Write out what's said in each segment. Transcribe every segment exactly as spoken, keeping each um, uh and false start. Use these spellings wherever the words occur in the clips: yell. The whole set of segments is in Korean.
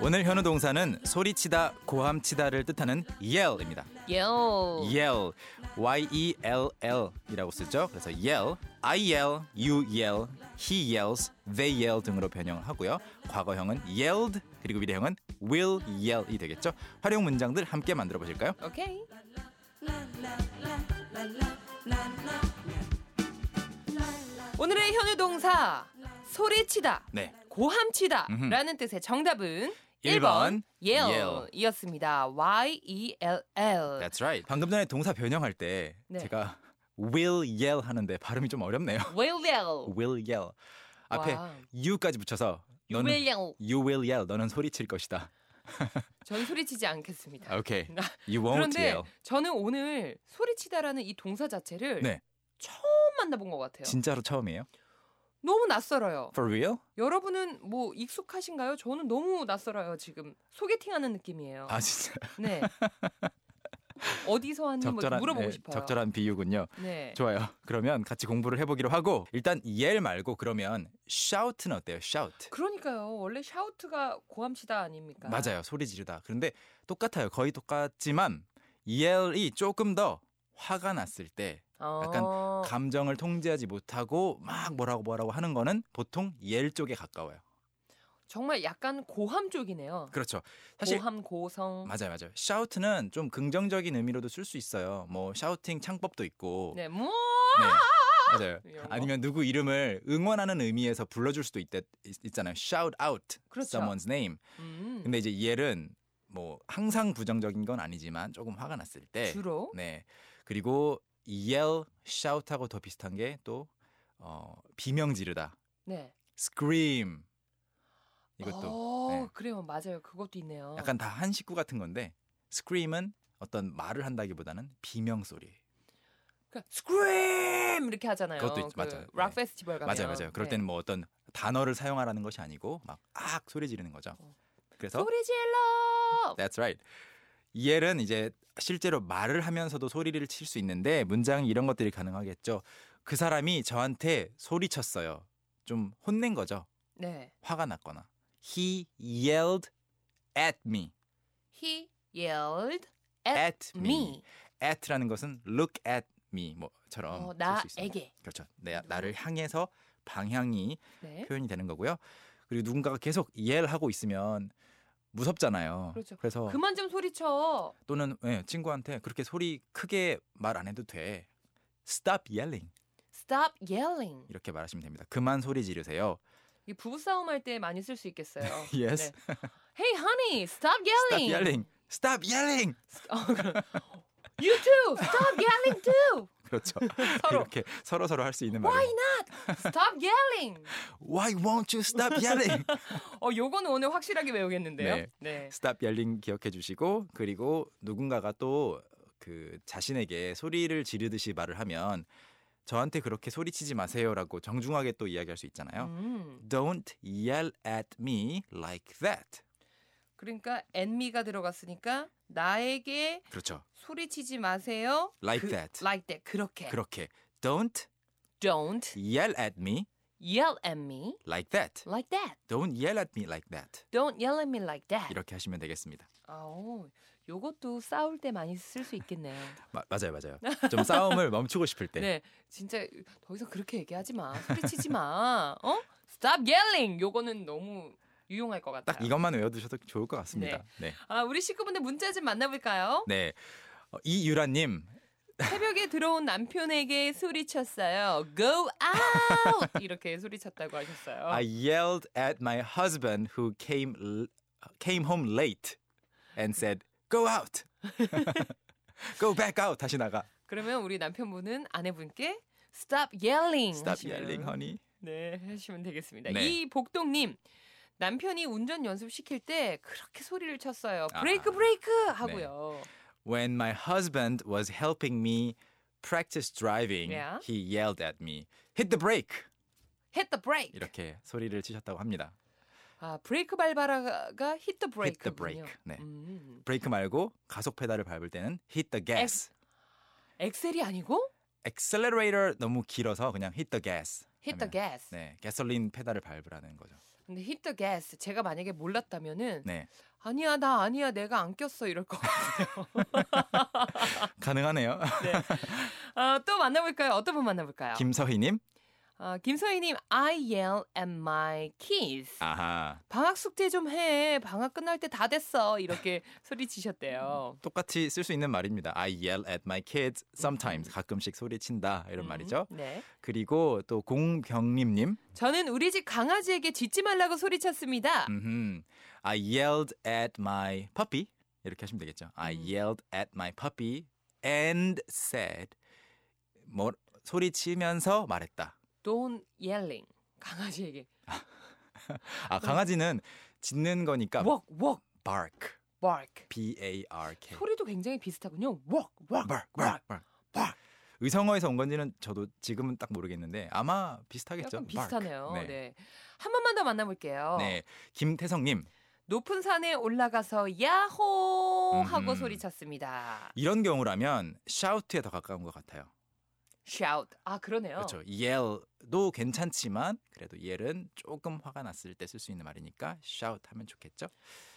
오늘 현우 동사는 소리치다, 고함치다를 뜻하는 yell입니다. yell. yell. Y-E-L-L 이라고 쓰죠. 그래서 yell, I yell, you yell, he yells, they yell 등으로 변형을 하고요. 과거형은 yelled, 그리고 미래형은 will yell이 되겠죠. 활용 문장들 함께 만들어 보실까요? 오케이. 오늘의 현우 동사 소리치다, 네. 고함치다 음흠. 라는 뜻의 정답은 일 번, 일 번 yell, yell 이었습니다. Y-E-L-L. That's right. 방금 전에 동사 변형할 때 네. 제가 will yell 하는데 발음이 좀 어렵네요. will yell. will yell. 앞에 와. you까지 붙여서 you will yell. you will yell. 너는 소리칠 것이다. 전 소리치지 않겠습니다. Okay. You won't 그런데 yell. 저는 오늘 소리치다라는 이 동사 자체를 네. 처음 만나본 것 같아요. 진짜로 처음이에요? 너무 낯설어요. For real? 여러분은 뭐 익숙하신가요? 저는 너무 낯설어요. 지금 소개팅하는 느낌이에요. 아 진짜? 네. 어디서 하는지 적절한, 물어보고 네, 싶어요. 적절한 비유군요. 네. 좋아요. 그러면 같이 공부를 해보기로 하고 일단 yell 말고 그러면 shout는 어때요? shout. 그러니까요. 원래 shout가 고함치다 아닙니까? 맞아요. 소리 지르다. 그런데 똑같아요. 거의 똑같지만 yell이 조금 더 화가 났을 때 약간 어... 감정을 통제하지 못하고 막 뭐라고 뭐라고 하는 거는 보통 yell 쪽에 가까워요. 정말 약간 고함 쪽이네요. 그렇죠. 사실 고함, 고성. 맞아요. 맞아요. shout는 좀 긍정적인 의미로도 쓸 수 있어요. 뭐 샤우팅 창법도 있고. 네. 뭐... 네. 맞아요. 아니면 누구 이름을 응원하는 의미에서 불러줄 수도 있대, 있잖아요. shout out 그렇죠. someone's name. 음. 근데 이제 yell은 뭐 항상 부정적인 건 아니지만 조금 화가 났을 때. 주로. 네. 그리고 yell, shout하고 더 비슷한 게 또 어, 비명 지르다. 네. scream. 이것도. 네. 그래요. 맞아요. 그것도 있네요. 약간 다 한 식구 같은 건데 scream은 어떤 말을 한다기보다는 비명 소리. 그러니까 scream 이렇게 하잖아요. 그것도 있, 그 맞아요. 락 네. 페스티벌 가면. 맞아요. 맞아요. 그럴 때는 네. 뭐 어떤 단어를 사용하라는 것이 아니고 막 악 소리 지르는 거죠. 어. 그래서 소리 질러. That's right. yell은 이제 실제로 말을 하면서도 소리를 칠 수 있는데 문장 이런 것들이 가능하겠죠. 그 사람이 저한테 소리쳤어요. 좀 혼낸 거죠. 네. 화가 났거나. He yelled at me. He yelled at, at me. at라는 것은 look at me 뭐처럼 어, 쓸 수 있습니다. 나에게. 그렇죠. 내, 나를 향해서 방향이 네. 표현이 되는 거고요. 그리고 누군가가 계속 yell 하고 있으면 무섭잖아요. 그렇죠. 그래서 그만 좀 소리쳐. 또는 네, 친구한테 그렇게 소리 크게 말 안 해도 돼. Stop yelling. Stop yelling. 이렇게 말하시면 됩니다. 그만 소리 지르세요. 이 부부 싸움할 때 많이 쓸 수 있겠어요. Yes. 네. Hey, honey, stop yelling. Stop yelling. Stop yelling. You too. Stop yelling too. 그렇죠. 서로. 이렇게 서로 서로 할 수 있는 말이에요. Why not? Stop yelling. Why won't you stop yelling? 어, 요거는 오늘 확실하게 외우겠는데요. 네. 네. Stop yelling 기억해 주시고 그리고 누군가가 또 그 자신에게 소리를 지르듯이 말을 하면. 저한테 그렇게 소리치지 마세요라고 정중하게 또 이야기할 수 있잖아요. 음. Don't yell at me like that. 그러니까 at me가 들어갔으니까 나에게 그렇죠. 소리치지 마세요. Like 그, that. Like that. 그렇게. 그렇게. Don't. Don't. Yell at me. Yell at me. Like that. Like that. Don't yell at me like that. Don't yell at me like that. 이렇게 하시면 되겠습니다. 아오. 요것도 싸울 때 많이 쓸 수 있겠네요. 마, 맞아요. 맞아요. 좀 싸움을 멈추고 싶을 때. 네. 진짜 더 이상 그렇게 얘기하지 마. 소리치지 마. 어? Stop yelling. 요거는 너무 유용할 것 같아요. 딱 이것만 외워두셔도 좋을 것 같습니다. 네. 네. 아, 우리 식구분들 문자 좀 만나볼까요? 네. 어, 이유라님. 새벽에 들어온 남편에게 소리쳤어요. Go out! 이렇게 소리쳤다고 하셨어요. I yelled at my husband who came, came home late and said Go out! Go back out! 다시 나가. 그러면 우리 남편분은 아내분께 Stop yelling! Stop 하시면, yelling, honey. 네, 하시면 되겠습니다. 네. 이 복동님. 남편이 운전 연습시킬 때 그렇게 소리를 쳤어요. 브레이크 아, 브레이크! 하고요. 네. When my husband was helping me practice driving, yeah. he yelled at me, hit the brake! Hit the brake! 이렇게 소리를 치셨다고 합니다. 아, 브레이크 밟아라가 hit the brake. hit the brake. 네. 음. 브레이크 말고 가속 페달을 밟을 때는 hit the gas. 엑, 엑셀이 아니고 accelerator 너무 길어서 그냥 hit the gas. hit the gas. 네, 가솔린 페달을 밟으라는 거죠. 근데 hit the gas 제가 만약에 몰랐다면은 네. 아니야 나 아니야 내가 안 꼈어 이럴 것 같아요. 가능하네요. 네. 어, 또 만나볼까요? 어떤 분 만나볼까요? 김서희님. 어, 김서희님, I yell at my kids. 아하. 방학 숙제 좀 해. 방학 끝날 때 다 됐어. 이렇게 소리치셨대요. 음, 똑같이 쓸 수 있는 말입니다. I yell at my kids sometimes. 음. 가끔씩 소리친다. 이런 음, 말이죠. 네. 그리고 또 공경림님. 저는 우리 집 강아지에게 짖지 말라고 소리쳤습니다. 음흠. I yelled at my puppy. 이렇게 하시면 되겠죠. 음. I yelled at my puppy and said. 뭐, 소리치면서 말했다. Don't yelling. 강아지에게. 아, 강아지는 짖는 거니까. Walk, walk. Bark. Bark. B-A-R-K. 소리도 굉장히 비슷하군요. Walk, walk, bark, bark, bark. bark. 의성어에서 온 건지는 저도 지금은 딱 모르겠는데 아마 비슷하겠죠. 약간 비슷하네요. 네. 네. 한 번만 더 만나볼게요. 네. 김태성님. 높은 산에 올라가서 야호 하고 음. 소리쳤습니다. 이런 경우라면 shout에 더 가까운 것 같아요. shout. 아, 그러네요. 그렇죠. yell도 괜찮지만 그래도 yell은 조금 화가 났을 때 쓸 수 있는 말이니까 shout 하면 좋겠죠.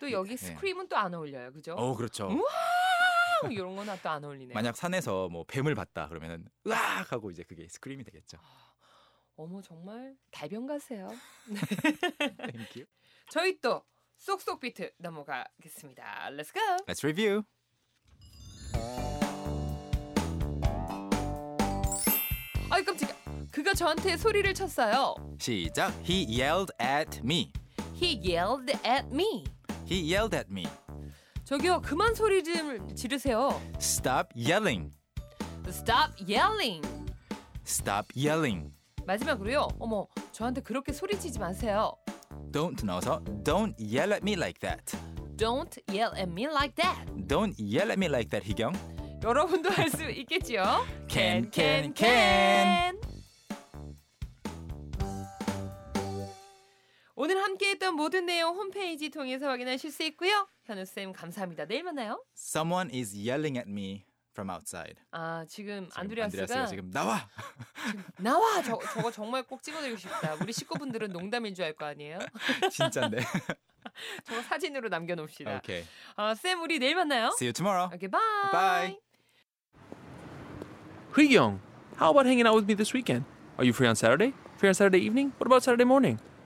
또 여기 네. scream은 또 안 어울려요. 그죠? 어, 그렇죠. 우와! 이런 건 또 안 어울리네요. 만약 산에서 뭐 뱀을 봤다 그러면은 으악 하고 이제 그게 scream이 되겠죠. 어머, 정말 달변 가세요. 땡큐. 저희 또 쏙쏙 비트 넘어가겠습니다. Let's go. Let's review. 아이 깜짝이야. 그가 저한테 소리를 쳤어요. 시작. He yelled at me. He yelled at me. He yelled at me. 저기요. 그만 소리 좀 지르세요. Stop yelling. Stop yelling. Stop yelling. 마지막으로요. 어머, 저한테 그렇게 소리치지 마세요. Don't 넣어서 Don't yell at me like that. Don't yell at me like that. Don't yell at me like that, 희경. 여러분도 할 수 있겠지요? Can, can, can! 오늘 함께했던 모든 내용 홈페이지 통해서 확인하실 수 있고요. 현우쌤 감사합니다. 내일 만나요. Someone is yelling at me from outside. 아, 지금, 지금 안드레아스가 지금 나와! 지금 나와! 저, 저거 정말 꼭 찍어드리고 싶다. 우리 식구분들은 농담인 줄 알 거 아니에요? 진짠데. 저거 사진으로 남겨놓읍시다. Okay. 어, 쌤, 우리 내일 만나요. See you tomorrow. Okay, bye. Bye. Hyung, how about hanging out with me this weekend? Are you free on Saturday? Free on Saturday evening? What about Saturday morning?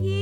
He